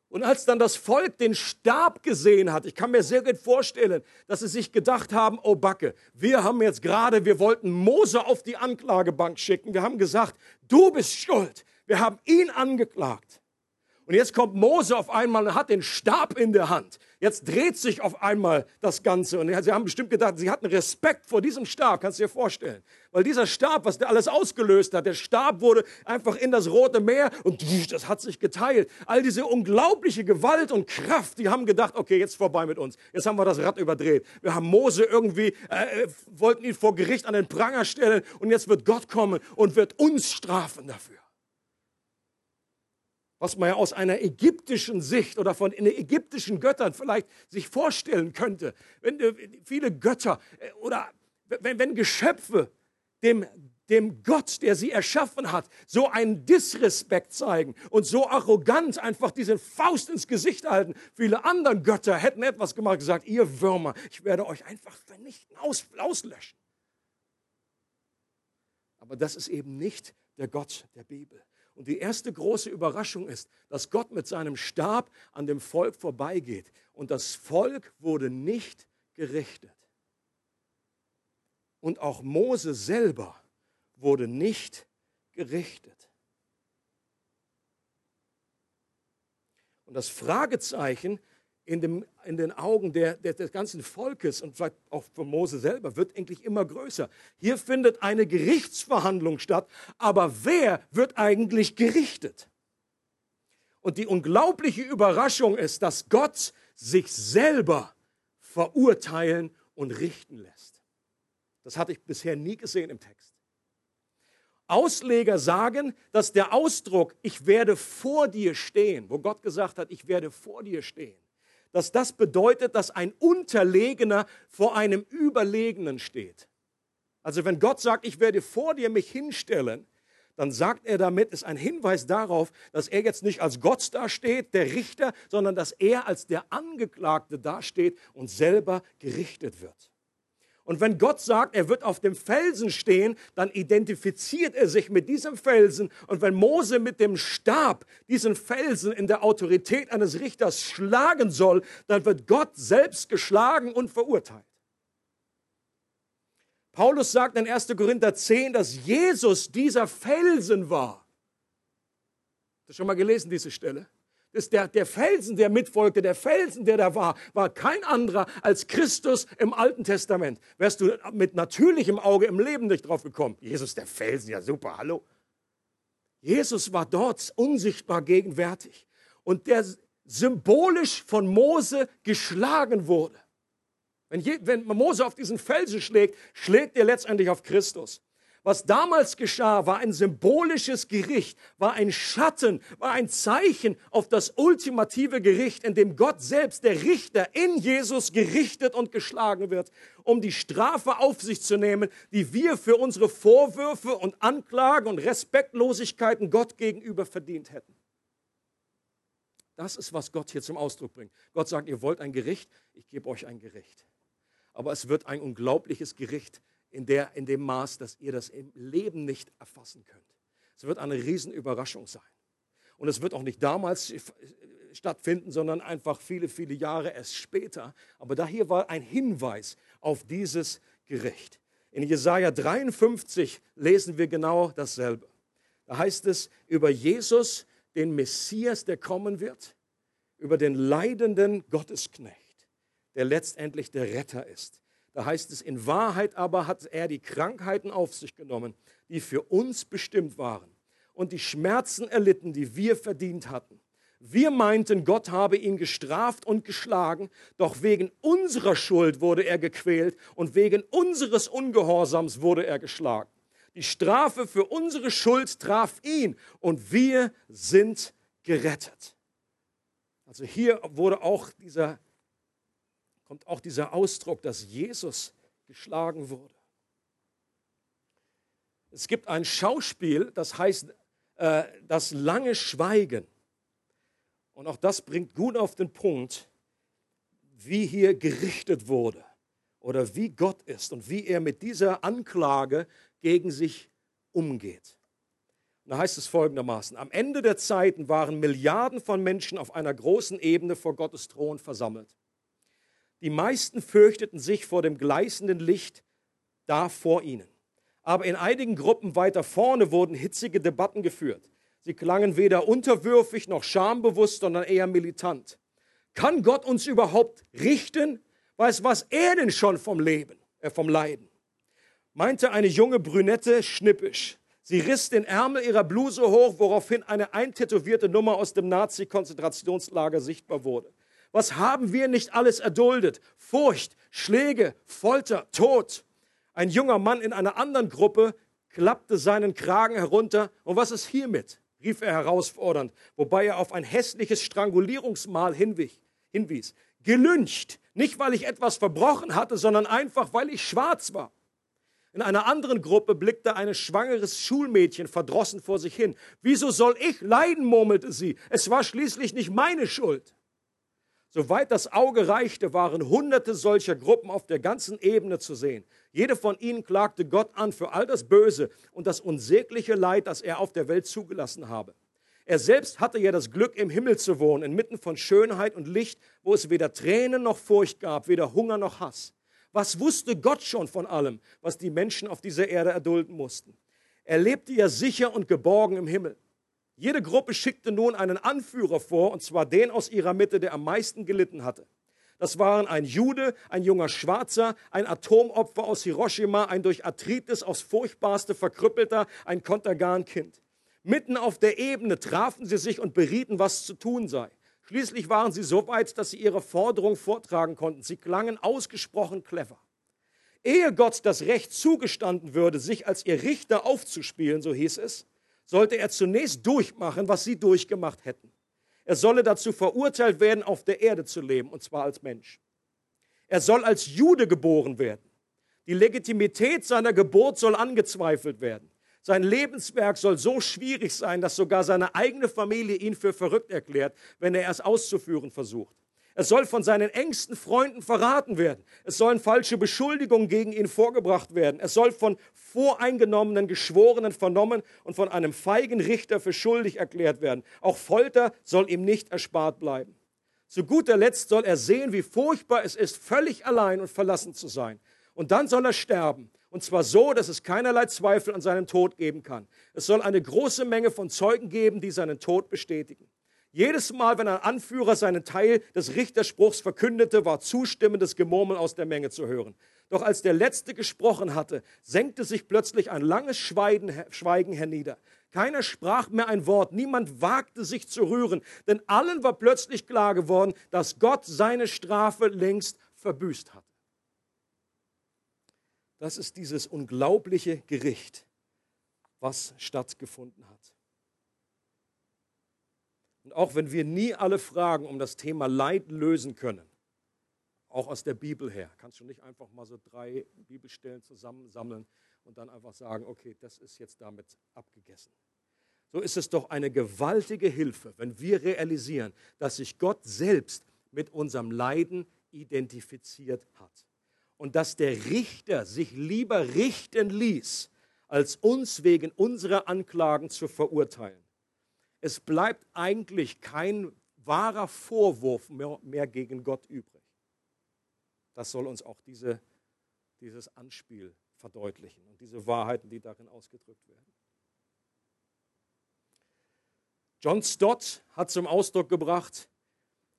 Und als dann das Volk den Stab gesehen hat, ich kann mir sehr gut vorstellen, dass sie sich gedacht haben, oh Backe, wir haben jetzt gerade, wir wollten Mose auf die Anklagebank schicken, wir haben gesagt, du bist schuld, wir haben ihn angeklagt. Und jetzt kommt Mose auf einmal und hat den Stab in der Hand. Jetzt dreht sich auf einmal das Ganze. Und sie haben bestimmt gedacht, sie hatten Respekt vor diesem Stab, kannst du dir vorstellen. Weil dieser Stab, was der alles ausgelöst hat, der Stab wurde einfach in das Rote Meer und das hat sich geteilt. All diese unglaubliche Gewalt und Kraft, die haben gedacht, okay, jetzt vorbei mit uns. Jetzt haben wir das Rad überdreht. Wir haben Mose irgendwie, äh, wollten ihn vor Gericht an den Pranger stellen und jetzt wird Gott kommen und wird uns strafen dafür. Was man ja aus einer ägyptischen Sicht oder von ägyptischen Göttern vielleicht sich vorstellen könnte. Wenn viele Götter oder wenn, wenn Geschöpfe dem, dem Gott, der sie erschaffen hat, so einen Disrespekt zeigen und so arrogant einfach diese Faust ins Gesicht halten. Viele andere Götter hätten etwas gemacht und gesagt, ihr Würmer, ich werde euch einfach vernichten, aus, auslöschen. Aber das ist eben nicht der Gott der Bibel. Und die erste große Überraschung ist, dass Gott mit seinem Stab an dem Volk vorbeigeht. Und das Volk wurde nicht gerichtet. Und auch Mose selber wurde nicht gerichtet. Und das Fragezeichen in, dem, in den Augen der, der, des ganzen Volkes und vielleicht auch von Mose selber wird eigentlich immer größer. Hier findet eine Gerichtsverhandlung statt, aber wer wird eigentlich gerichtet? Und die unglaubliche Überraschung ist, dass Gott sich selber verurteilen und richten lässt. Das hatte ich bisher nie gesehen im Text. Ausleger sagen, dass der Ausdruck, ich werde vor dir stehen, wo Gott gesagt hat, ich werde vor dir stehen, dass das bedeutet, dass ein Unterlegener vor einem Überlegenen steht. Also wenn Gott sagt, ich werde vor dir mich hinstellen, dann sagt er damit, ist ein Hinweis darauf, dass er jetzt nicht als Gott dasteht, der Richter, sondern dass er als der Angeklagte dasteht und selber gerichtet wird. Und wenn Gott sagt, er wird auf dem Felsen stehen, dann identifiziert er sich mit diesem Felsen. Und wenn Mose mit dem Stab diesen Felsen in der Autorität eines Richters schlagen soll, dann wird Gott selbst geschlagen und verurteilt. Paulus sagt in erster Korinther zehn, dass Jesus dieser Felsen war. Hast du schon mal gelesen, diese Stelle? Ist der, der Felsen, der mitfolgte, der Felsen, der da war, war kein anderer als Christus im Alten Testament. Wärst du mit natürlichem Auge im Leben nicht drauf gekommen. Jesus, der Felsen, ja super, hallo. Jesus war dort unsichtbar gegenwärtig und der symbolisch von Mose geschlagen wurde. Wenn, je, wenn Mose auf diesen Felsen schlägt, schlägt er letztendlich auf Christus. Was damals geschah, war ein symbolisches Gericht, war ein Schatten, war ein Zeichen auf das ultimative Gericht, in dem Gott selbst, der Richter, in Jesus gerichtet und geschlagen wird, um die Strafe auf sich zu nehmen, die wir für unsere Vorwürfe und Anklagen und Respektlosigkeiten Gott gegenüber verdient hätten. Das ist, was Gott hier zum Ausdruck bringt. Gott sagt, ihr wollt ein Gericht, ich gebe euch ein Gericht. Aber es wird ein unglaubliches Gericht In, der, in dem Maß, dass ihr das im Leben nicht erfassen könnt. Es wird eine Riesenüberraschung sein. Und es wird auch nicht damals stattfinden, sondern einfach viele, viele Jahre erst später. Aber da hier war ein Hinweis auf dieses Gericht. In Jesaja dreiundfünfzig lesen wir genau dasselbe. Da heißt es über Jesus, den Messias, der kommen wird, über den leidenden Gottesknecht, der letztendlich der Retter ist. Da heißt es, in Wahrheit aber hat er die Krankheiten auf sich genommen, die für uns bestimmt waren und die Schmerzen erlitten, die wir verdient hatten. Wir meinten, Gott habe ihn gestraft und geschlagen, doch wegen unserer Schuld wurde er gequält und wegen unseres Ungehorsams wurde er geschlagen. Die Strafe für unsere Schuld traf ihn und wir sind gerettet. Also hier wurde auch dieser kommt auch dieser Ausdruck, dass Jesus geschlagen wurde. Es gibt ein Schauspiel, das heißt äh, das lange Schweigen. Und auch das bringt gut auf den Punkt, wie hier gerichtet wurde oder wie Gott ist und wie er mit dieser Anklage gegen sich umgeht. Und da heißt es folgendermaßen, am Ende der Zeiten waren Milliarden von Menschen auf einer großen Ebene vor Gottes Thron versammelt. Die meisten fürchteten sich vor dem gleißenden Licht da vor ihnen. Aber in einigen Gruppen weiter vorne wurden hitzige Debatten geführt. Sie klangen weder unterwürfig noch schambewusst, sondern eher militant. Kann Gott uns überhaupt richten? Weiß was er denn schon vom Leben, äh vom Leiden? Meinte eine junge Brünette schnippisch. Sie riss den Ärmel ihrer Bluse hoch, woraufhin eine eintätowierte Nummer aus dem Nazi-Konzentrationslager sichtbar wurde. Was haben wir nicht alles erduldet? Furcht, Schläge, Folter, Tod. Ein junger Mann in einer anderen Gruppe klappte seinen Kragen herunter. Und was ist hiermit? Rief er herausfordernd, wobei er auf ein hässliches Strangulierungsmahl hinwies. Gelyncht, nicht weil ich etwas verbrochen hatte, sondern einfach, weil ich schwarz war. In einer anderen Gruppe blickte ein schwangeres Schulmädchen verdrossen vor sich hin. Wieso soll ich leiden, murmelte sie. Es war schließlich nicht meine Schuld. Soweit das Auge reichte, waren hunderte solcher Gruppen auf der ganzen Ebene zu sehen. Jede von ihnen klagte Gott an für all das Böse und das unsägliche Leid, das er auf der Welt zugelassen habe. Er selbst hatte ja das Glück, im Himmel zu wohnen, inmitten von Schönheit und Licht, wo es weder Tränen noch Furcht gab, weder Hunger noch Hass. Was wusste Gott schon von allem, was die Menschen auf dieser Erde erdulden mussten? Er lebte ja sicher und geborgen im Himmel. Jede Gruppe schickte nun einen Anführer vor, und zwar den aus ihrer Mitte, der am meisten gelitten hatte. Das waren ein Jude, ein junger Schwarzer, ein Atomopfer aus Hiroshima, ein durch Arthritis aufs Furchtbarste verkrüppelter, ein Kontergan-Kind. Mitten auf der Ebene trafen sie sich und berieten, was zu tun sei. Schließlich waren sie so weit, dass sie ihre Forderung vortragen konnten. Sie klangen ausgesprochen clever. Ehe Gott das Recht zugestanden würde, sich als ihr Richter aufzuspielen, so hieß es, sollte er zunächst durchmachen, was sie durchgemacht hätten. Er solle dazu verurteilt werden, auf der Erde zu leben, und zwar als Mensch. Er soll als Jude geboren werden. Die Legitimität seiner Geburt soll angezweifelt werden. Sein Lebenswerk soll so schwierig sein, dass sogar seine eigene Familie ihn für verrückt erklärt, wenn er es auszuführen versucht. Er soll von seinen engsten Freunden verraten werden. Es sollen falsche Beschuldigungen gegen ihn vorgebracht werden. Es soll von voreingenommenen Geschworenen vernommen und von einem feigen Richter für schuldig erklärt werden. Auch Folter soll ihm nicht erspart bleiben. Zu guter Letzt soll er sehen, wie furchtbar es ist, völlig allein und verlassen zu sein. Und dann soll er sterben. Und zwar so, dass es keinerlei Zweifel an seinem Tod geben kann. Es soll eine große Menge von Zeugen geben, die seinen Tod bestätigen. Jedes Mal, wenn ein Anführer seinen Teil des Richterspruchs verkündete, war zustimmendes Gemurmel aus der Menge zu hören. Doch als der Letzte gesprochen hatte, senkte sich plötzlich ein langes Schweigen hernieder. Keiner sprach mehr ein Wort, niemand wagte sich zu rühren, denn allen war plötzlich klar geworden, dass Gott seine Strafe längst verbüßt hatte. Das ist dieses unglaubliche Gericht, was stattgefunden hat. Und auch wenn wir nie alle Fragen um das Thema Leid lösen können, auch aus der Bibel her, kannst du nicht einfach mal so drei Bibelstellen zusammensammeln und dann einfach sagen, okay, das ist jetzt damit abgegessen. So ist es doch eine gewaltige Hilfe, wenn wir realisieren, dass sich Gott selbst mit unserem Leiden identifiziert hat. Und dass der Richter sich lieber richten ließ, als uns wegen unserer Anklagen zu verurteilen. Es bleibt eigentlich kein wahrer Vorwurf mehr gegen Gott übrig. Das soll uns auch diese, dieses Anspiel verdeutlichen und diese Wahrheiten, die darin ausgedrückt werden. John Stott hat zum Ausdruck gebracht,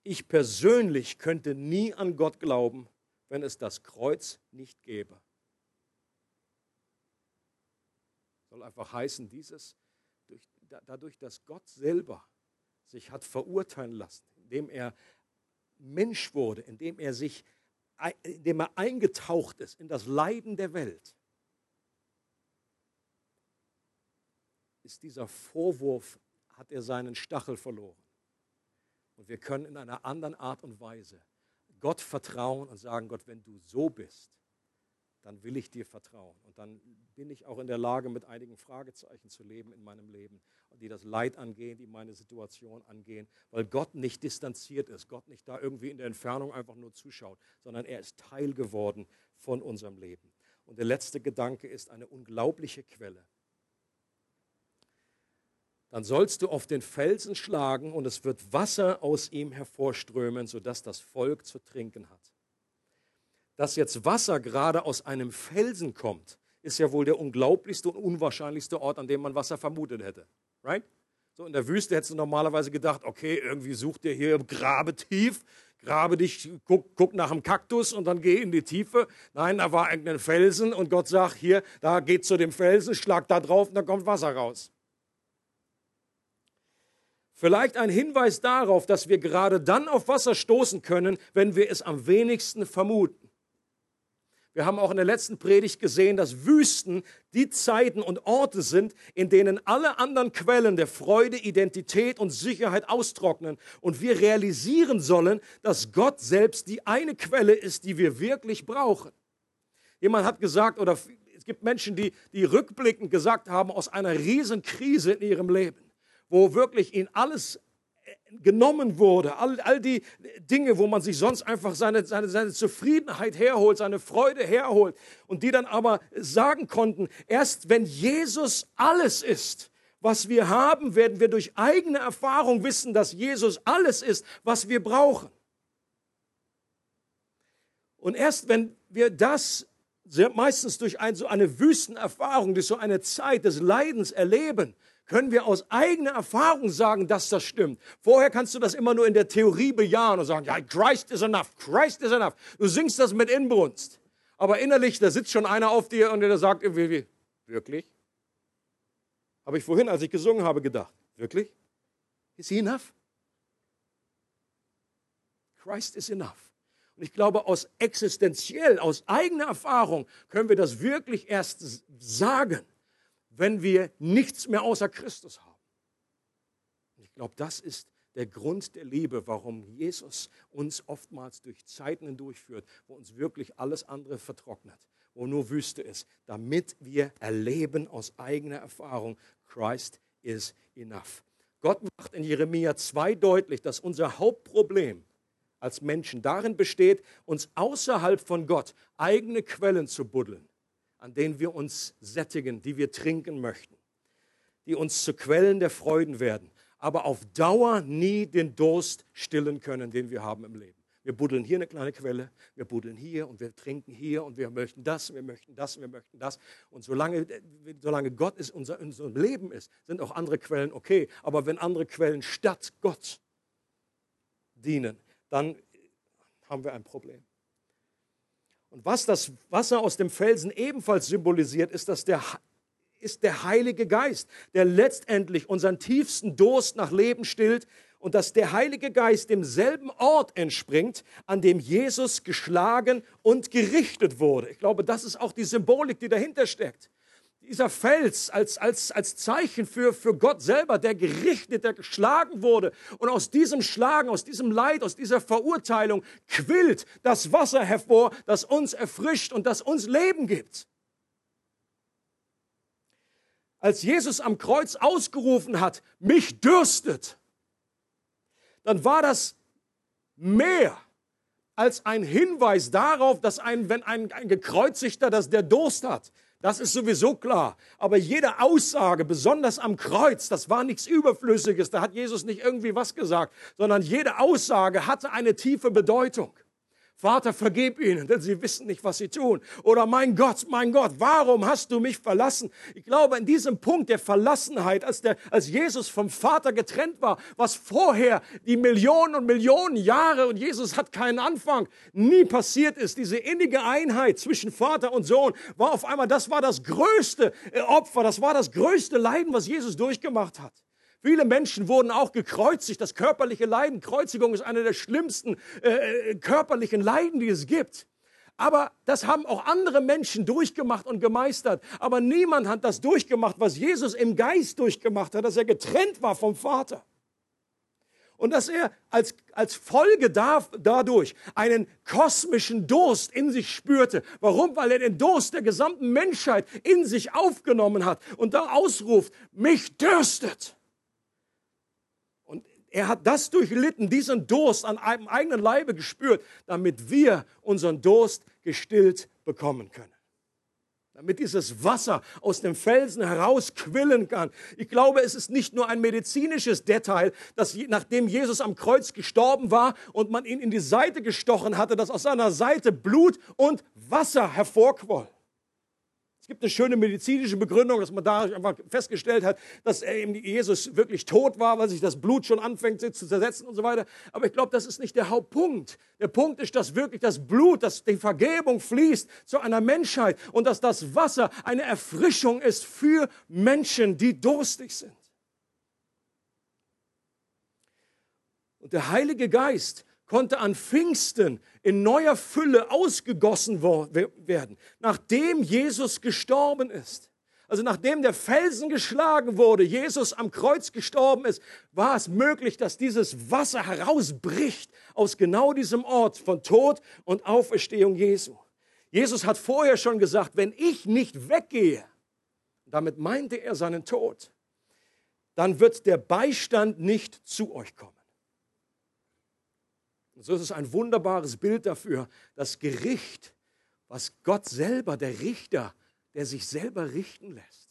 ich persönlich könnte nie an Gott glauben, wenn es das Kreuz nicht gäbe. Soll einfach heißen, dieses durch Dadurch, dass Gott selber sich hat verurteilen lassen, indem er Mensch wurde, indem er sich, indem er eingetaucht ist in das Leiden der Welt, ist dieser Vorwurf, hat er seinen Stachel verloren. Und wir können in einer anderen Art und Weise Gott vertrauen und sagen, Gott, wenn du so bist, dann will ich dir vertrauen. Und dann bin ich auch in der Lage, mit einigen Fragezeichen zu leben in meinem Leben, die das Leid angehen, die meine Situation angehen, weil Gott nicht distanziert ist, Gott nicht da irgendwie in der Entfernung einfach nur zuschaut, sondern er ist Teil geworden von unserem Leben. Und der letzte Gedanke ist eine unglaubliche Quelle. Dann sollst du auf den Felsen schlagen und es wird Wasser aus ihm hervorströmen, sodass das Volk zu trinken hat. Dass jetzt Wasser gerade aus einem Felsen kommt, ist ja wohl der unglaublichste und unwahrscheinlichste Ort, an dem man Wasser vermutet hätte. Right? So in der Wüste hättest du normalerweise gedacht, okay, irgendwie such dir hier, grabe tief, grabe dich, guck, guck nach einem Kaktus und dann geh in die Tiefe. Nein, da war irgendein Felsen und Gott sagt, hier, da geht zu dem Felsen, schlag da drauf und dann kommt Wasser raus. Vielleicht ein Hinweis darauf, dass wir gerade dann auf Wasser stoßen können, wenn wir es am wenigsten vermuten. Wir haben auch in der letzten Predigt gesehen, dass Wüsten die Zeiten und Orte sind, in denen alle anderen Quellen der Freude, Identität und Sicherheit austrocknen. Und wir realisieren sollen, dass Gott selbst die eine Quelle ist, die wir wirklich brauchen. Jemand hat gesagt, oder es gibt Menschen, die, die rückblickend gesagt haben, aus einer riesen Krise in ihrem Leben, wo wirklich ihnen alles genommen wurde, all, all die Dinge, wo man sich sonst einfach seine, seine, seine Zufriedenheit herholt, seine Freude herholt und die dann aber sagen konnten, erst wenn Jesus alles ist, was wir haben, werden wir durch eigene Erfahrung wissen, dass Jesus alles ist, was wir brauchen. Und erst wenn wir das meistens durch ein, so eine Wüstenerfahrung, durch so eine Zeit des Leidens erleben, können wir aus eigener Erfahrung sagen, dass das stimmt. Vorher kannst du das immer nur in der Theorie bejahen und sagen, ja, Christ is enough, Christ is enough. Du singst das mit Inbrunst. Aber innerlich, da sitzt schon einer auf dir und der sagt, irgendwie, wirklich? Habe ich vorhin, als ich gesungen habe, gedacht, wirklich? Is he enough? Christ is enough. Und ich glaube, aus existenziell, aus eigener Erfahrung können wir das wirklich erst sagen, wenn wir nichts mehr außer Christus haben. Und ich glaube, das ist der Grund der Liebe, warum Jesus uns oftmals durch Zeiten hindurchführt, wo uns wirklich alles andere vertrocknet, wo nur Wüste ist, damit wir erleben aus eigener Erfahrung, Christ is enough. Gott macht in Jeremia zwei deutlich, dass unser Hauptproblem als Menschen darin besteht, uns außerhalb von Gott eigene Quellen zu buddeln, an denen wir uns sättigen, die wir trinken möchten, die uns zu Quellen der Freuden werden, aber auf Dauer nie den Durst stillen können, den wir haben im Leben. Wir buddeln hier eine kleine Quelle, wir buddeln hier und wir trinken hier und wir möchten das, wir möchten das, wir möchten das. Und solange, solange Gott in unserem Leben ist, sind auch andere Quellen okay. Aber wenn andere Quellen statt Gott dienen, dann haben wir ein Problem. Und was das Wasser aus dem Felsen ebenfalls symbolisiert, ist, dass der, ist der Heilige Geist, der letztendlich unseren tiefsten Durst nach Leben stillt und dass der Heilige Geist demselben Ort entspringt, an dem Jesus geschlagen und gerichtet wurde. Ich glaube, das ist auch die Symbolik, die dahinter steckt. Dieser Fels als, als, als Zeichen für, für Gott selber, der gerichtet, der geschlagen wurde. Und aus diesem Schlagen, aus diesem Leid, aus dieser Verurteilung quillt das Wasser hervor, das uns erfrischt und das uns Leben gibt. Als Jesus am Kreuz ausgerufen hat, mich dürstet, dann war das mehr als ein Hinweis darauf, dass ein, wenn ein, ein Gekreuzigter, dass der Durst hat. Das ist sowieso klar. Aber jede Aussage, besonders am Kreuz, das war nichts Überflüssiges. Da hat Jesus nicht irgendwie was gesagt, sondern jede Aussage hatte eine tiefe Bedeutung. Vater, vergib ihnen, denn sie wissen nicht, was sie tun. Oder mein Gott, mein Gott, warum hast du mich verlassen? Ich glaube, in diesem Punkt der Verlassenheit, als, der, als Jesus vom Vater getrennt war, was vorher die Millionen und Millionen Jahre, und Jesus hat keinen Anfang, nie passiert ist, diese innige Einheit zwischen Vater und Sohn, war auf einmal, das war das größte Opfer, das war das größte Leiden, was Jesus durchgemacht hat. Viele Menschen wurden auch gekreuzigt. Das körperliche Leiden, Kreuzigung ist eine der schlimmsten äh, körperlichen Leiden, die es gibt. Aber das haben auch andere Menschen durchgemacht und gemeistert. Aber niemand hat das durchgemacht, was Jesus im Geist durchgemacht hat, dass er getrennt war vom Vater. Und dass er als, als Folge da, dadurch einen kosmischen Durst in sich spürte. Warum? Weil er den Durst der gesamten Menschheit in sich aufgenommen hat und da ausruft, mich dürstet. Er hat das durchlitten, diesen Durst an einem eigenen Leibe gespürt, damit wir unseren Durst gestillt bekommen können. Damit dieses Wasser aus dem Felsen herausquillen kann. Ich glaube, es ist nicht nur ein medizinisches Detail, dass nachdem Jesus am Kreuz gestorben war und man ihn in die Seite gestochen hatte, dass aus seiner Seite Blut und Wasser hervorquoll. Es gibt eine schöne medizinische Begründung, dass man da einfach festgestellt hat, dass Jesus wirklich tot war, weil sich das Blut schon anfängt zu zersetzen und so weiter. Aber ich glaube, das ist nicht der Hauptpunkt. Der Punkt ist, dass wirklich das Blut, dass die Vergebung fließt zu einer Menschheit und dass das Wasser eine Erfrischung ist für Menschen, die durstig sind. Und der Heilige Geist konnte an Pfingsten in neuer Fülle ausgegossen werden, nachdem Jesus gestorben ist. Also nachdem der Felsen geschlagen wurde, Jesus am Kreuz gestorben ist, war es möglich, dass dieses Wasser herausbricht aus genau diesem Ort von Tod und Auferstehung Jesu. Jesus hat vorher schon gesagt, wenn ich nicht weggehe, damit meinte er seinen Tod, dann wird der Beistand nicht zu euch kommen. Und so ist es ein wunderbares Bild dafür, das Gericht, was Gott selber, der Richter, der sich selber richten lässt,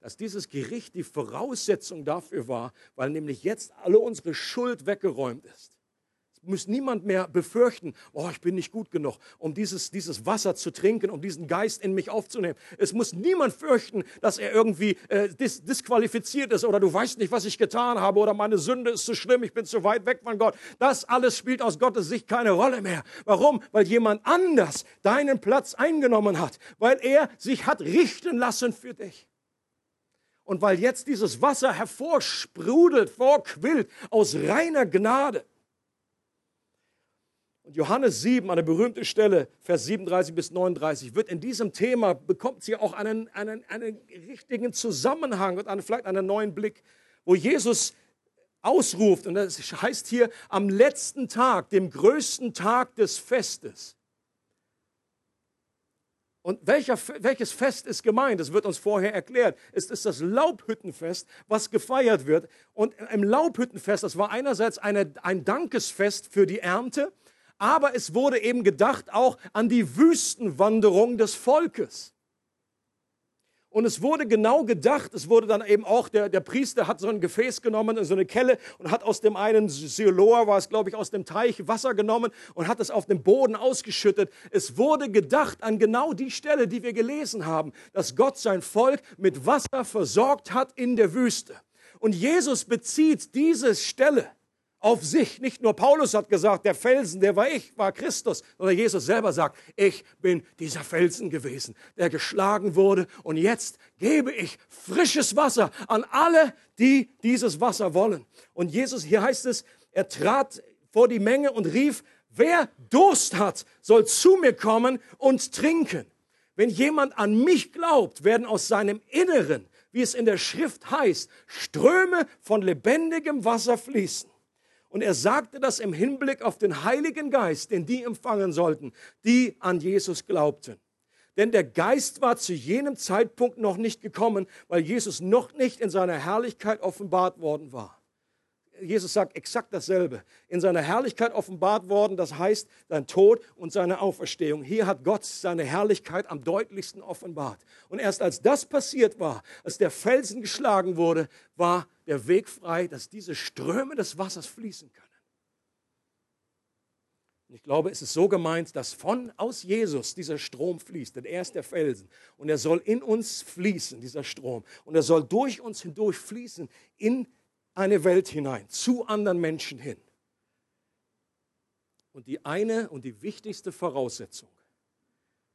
dass dieses Gericht die Voraussetzung dafür war, weil nämlich jetzt alle unsere Schuld weggeräumt ist. Es muss niemand mehr befürchten, oh, ich bin nicht gut genug, um dieses, dieses Wasser zu trinken, um diesen Geist in mich aufzunehmen. Es muss niemand fürchten, dass er irgendwie äh, dis disqualifiziert ist oder du weißt nicht, was ich getan habe oder meine Sünde ist zu schlimm, ich bin zu weit weg von Gott. Das alles spielt aus Gottes Sicht keine Rolle mehr. Warum? Weil jemand anders deinen Platz eingenommen hat, weil er sich hat richten lassen für dich. Und weil jetzt dieses Wasser hervorsprudelt, vorquillt aus reiner Gnade. Und Johannes sieben, eine berühmte Stelle, Vers siebenunddreißig bis neununddreißig, wird in diesem Thema, bekommt sie auch einen, einen, einen richtigen Zusammenhang und einen, vielleicht einen neuen Blick, wo Jesus ausruft, und das heißt hier, am letzten Tag, dem größten Tag des Festes. Und welcher, welches Fest ist gemeint? Das wird uns vorher erklärt. Es ist das Laubhüttenfest, was gefeiert wird. Und im Laubhüttenfest, das war einerseits eine, ein Dankesfest für die Ernte, aber es wurde eben gedacht auch an die Wüstenwanderung des Volkes. Und es wurde genau gedacht, es wurde dann eben auch, der, der Priester hat so ein Gefäß genommen, so eine Kelle und hat aus dem einen, Siloa war es, glaube ich, aus dem Teich Wasser genommen und hat es auf den Boden ausgeschüttet. Es wurde gedacht an genau die Stelle, die wir gelesen haben, dass Gott sein Volk mit Wasser versorgt hat in der Wüste. Und Jesus bezieht diese Stelle auf sich. Nicht nur Paulus hat gesagt, der Felsen, der war ich, war Christus, sondern Jesus selber sagt, ich bin dieser Felsen gewesen, der geschlagen wurde und jetzt gebe ich frisches Wasser an alle, die dieses Wasser wollen. Und Jesus, hier heißt es, er trat vor die Menge und rief, wer Durst hat, soll zu mir kommen und trinken. Wenn jemand an mich glaubt, werden aus seinem Inneren, wie es in der Schrift heißt, Ströme von lebendigem Wasser fließen. Und er sagte das im Hinblick auf den Heiligen Geist, den die empfangen sollten, die an Jesus glaubten. Denn der Geist war zu jenem Zeitpunkt noch nicht gekommen, weil Jesus noch nicht in seiner Herrlichkeit offenbart worden war. Jesus sagt exakt dasselbe. In seiner Herrlichkeit offenbart worden, das heißt, sein Tod und seine Auferstehung. Hier hat Gott seine Herrlichkeit am deutlichsten offenbart. Und erst als das passiert war, als der Felsen geschlagen wurde, war der Weg frei, dass diese Ströme des Wassers fließen können. Und ich glaube, es ist so gemeint, dass von aus Jesus dieser Strom fließt, denn er ist der Felsen. Und er soll in uns fließen, dieser Strom. Und er soll durch uns hindurch fließen in eine Welt hinein, zu anderen Menschen hin. Und die eine und die wichtigste Voraussetzung,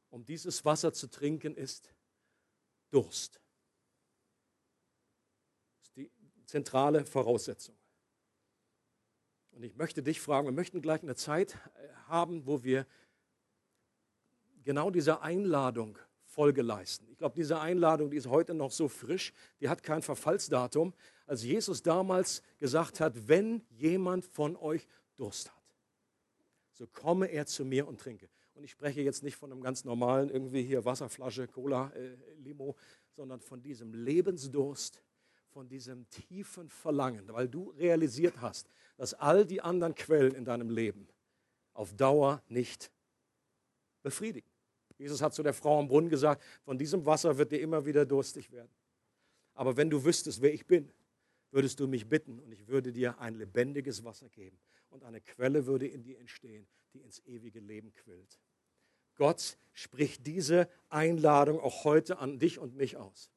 um dieses Wasser zu trinken, ist Durst. Das ist die zentrale Voraussetzung. Und ich möchte dich fragen, wir möchten gleich eine Zeit haben, wo wir genau dieser Einladung Folge leisten. Ich glaube, diese Einladung, die ist heute noch so frisch, die hat kein Verfallsdatum, als Jesus damals gesagt hat, wenn jemand von euch Durst hat, so komme er zu mir und trinke. Und ich spreche jetzt nicht von einem ganz normalen, irgendwie hier Wasserflasche, Cola, äh, Limo, sondern von diesem Lebensdurst, von diesem tiefen Verlangen, weil du realisiert hast, dass all die anderen Quellen in deinem Leben auf Dauer nicht befriedigen. Jesus hat zu der Frau am Brunnen gesagt, von diesem Wasser wird dir immer wieder durstig werden. Aber wenn du wüsstest, wer ich bin, würdest du mich bitten und ich würde dir ein lebendiges Wasser geben. Und eine Quelle würde in dir entstehen, die ins ewige Leben quillt. Gott spricht diese Einladung auch heute an dich und mich aus.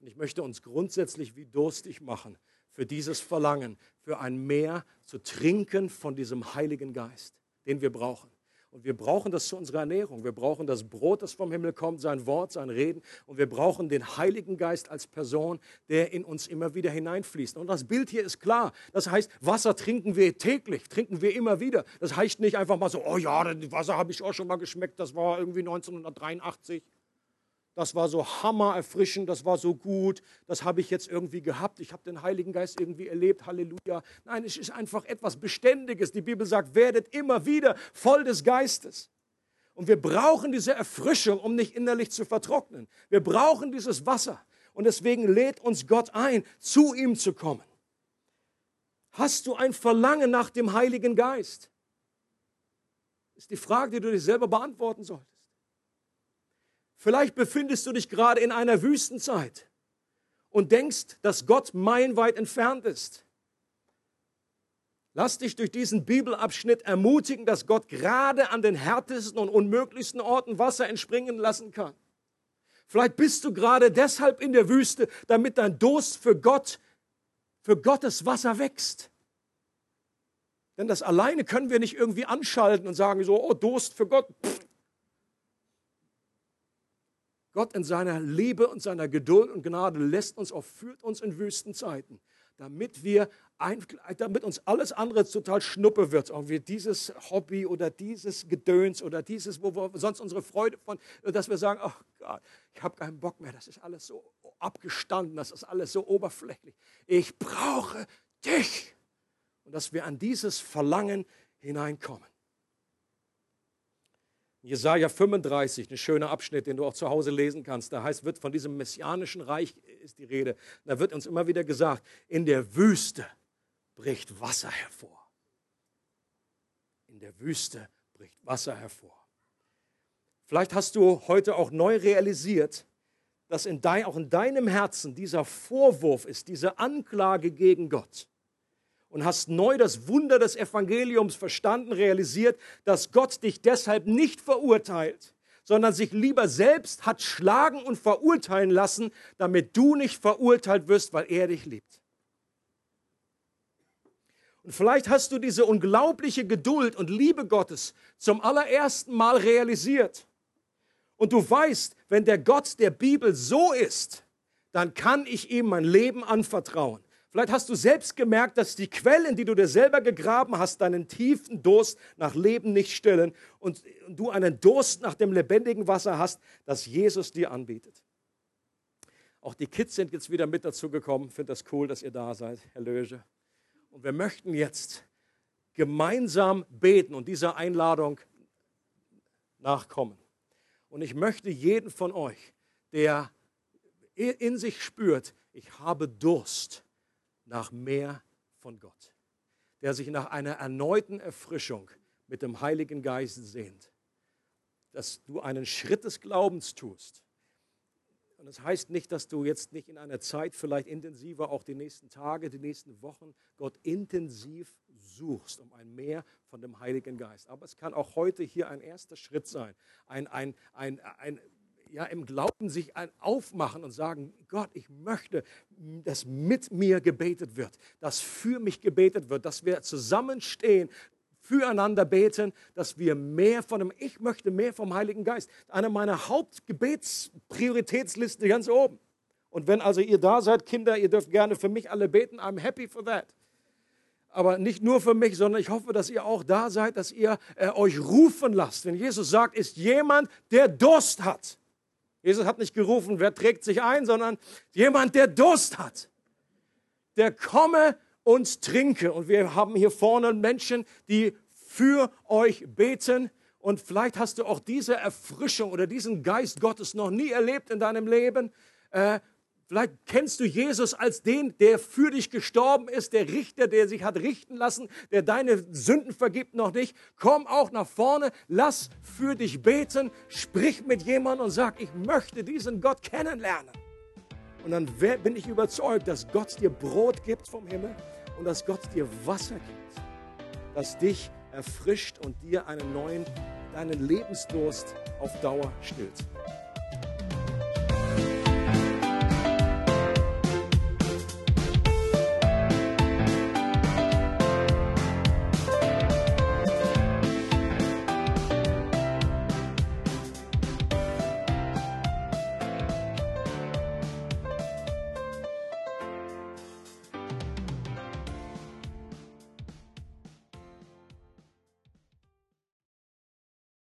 Und ich möchte uns grundsätzlich wie durstig machen für dieses Verlangen, für ein Meer zu trinken von diesem Heiligen Geist, den wir brauchen. Und wir brauchen das zu unserer Ernährung. Wir brauchen das Brot, das vom Himmel kommt, sein Wort, sein Reden. Und wir brauchen den Heiligen Geist als Person, der in uns immer wieder hineinfließt. Und das Bild hier ist klar. Das heißt, Wasser trinken wir täglich, trinken wir immer wieder. Das heißt nicht einfach mal so, oh ja, das Wasser habe ich auch schon mal geschmeckt, das war irgendwie neunzehnhundertdreiundachtzig. Das war so hammererfrischend, das war so gut, das habe ich jetzt irgendwie gehabt, ich habe den Heiligen Geist irgendwie erlebt, Halleluja. Nein, es ist einfach etwas Beständiges. Die Bibel sagt, werdet immer wieder voll des Geistes. Und wir brauchen diese Erfrischung, um nicht innerlich zu vertrocknen. Wir brauchen dieses Wasser und deswegen lädt uns Gott ein, zu ihm zu kommen. Hast du ein Verlangen nach dem Heiligen Geist? Das ist die Frage, die du dir selber beantworten solltest. Vielleicht befindest du dich gerade in einer Wüstenzeit und denkst, dass Gott meilenweit entfernt ist. Lass dich durch diesen Bibelabschnitt ermutigen, dass Gott gerade an den härtesten und unmöglichsten Orten Wasser entspringen lassen kann. Vielleicht bist du gerade deshalb in der Wüste, damit dein Durst für Gott, für Gottes Wasser wächst. Denn das alleine können wir nicht irgendwie anschalten und sagen so, oh, Durst für Gott. Pff. Gott in seiner Liebe und seiner Geduld und Gnade lässt uns auf, führt uns in Wüstenzeiten, damit wir ein, damit uns alles andere total Schnuppe wird, ob wir dieses Hobby oder dieses Gedöns oder dieses, wo wir sonst unsere Freude von, dass wir sagen, ach Gott, ich habe keinen Bock mehr, das ist alles so abgestanden, das ist alles so oberflächlich. Ich brauche dich. Und dass wir an dieses Verlangen hineinkommen. Jesaja fünfunddreißig, ein schöner Abschnitt, den du auch zu Hause lesen kannst. Da heißt, wird von diesem messianischen Reich ist die Rede. Da wird uns immer wieder gesagt, in der Wüste bricht Wasser hervor. In der Wüste bricht Wasser hervor. Vielleicht hast du heute auch neu realisiert, dass in dein, auch in deinem Herzen dieser Vorwurf ist, diese Anklage gegen Gott. Und hast neu das Wunder des Evangeliums verstanden, realisiert, dass Gott dich deshalb nicht verurteilt, sondern sich lieber selbst hat schlagen und verurteilen lassen, damit du nicht verurteilt wirst, weil er dich liebt. Und vielleicht hast du diese unglaubliche Geduld und Liebe Gottes zum allerersten Mal realisiert. Und du weißt, wenn der Gott der Bibel so ist, dann kann ich ihm mein Leben anvertrauen. Vielleicht hast du selbst gemerkt, dass die Quellen, die du dir selber gegraben hast, deinen tiefen Durst nach Leben nicht stillen und du einen Durst nach dem lebendigen Wasser hast, das Jesus dir anbietet. Auch die Kids sind jetzt wieder mit dazu gekommen. Ich finde das cool, dass ihr da seid, Herr Lösche. Und wir möchten jetzt gemeinsam beten und dieser Einladung nachkommen. Und ich möchte jeden von euch, der in sich spürt, ich habe Durst, nach mehr von Gott, der sich nach einer erneuten Erfrischung mit dem Heiligen Geist sehnt, dass du einen Schritt des Glaubens tust. Und das heißt nicht, dass du jetzt nicht in einer Zeit vielleicht intensiver, auch die nächsten Tage, die nächsten Wochen, Gott intensiv suchst, um ein Mehr von dem Heiligen Geist. Aber es kann auch heute hier ein erster Schritt sein, ein, ein, ein, ein Ja, im Glauben sich aufmachen und sagen, Gott, ich möchte, dass mit mir gebetet wird, dass für mich gebetet wird, dass wir zusammenstehen, füreinander beten, dass wir mehr von dem, ich möchte mehr vom Heiligen Geist. Eine meiner Hauptgebetsprioritätslisten ganz oben. Und wenn also ihr da seid, Kinder, ihr dürft gerne für mich alle beten, I'm happy for that. Aber nicht nur für mich, sondern ich hoffe, dass ihr auch da seid, dass ihr äh, euch rufen lasst. Wenn Jesus sagt, ist jemand, der Durst hat. Jesus hat nicht gerufen, wer trägt sich ein, sondern jemand, der Durst hat, der komme und trinke. Und wir haben hier vorne Menschen, die für euch beten. Und vielleicht hast du auch diese Erfrischung oder diesen Geist Gottes noch nie erlebt in deinem Leben. Äh, vielleicht kennst du Jesus als den, der für dich gestorben ist, der Richter, der sich hat richten lassen, der deine Sünden vergibt noch nicht. Komm auch nach vorne, lass für dich beten, sprich mit jemandem und sag, ich möchte diesen Gott kennenlernen. Und dann bin ich überzeugt, dass Gott dir Brot gibt vom Himmel und dass Gott dir Wasser gibt, das dich erfrischt und dir einen neuen, deinen Lebensdurst auf Dauer stillt.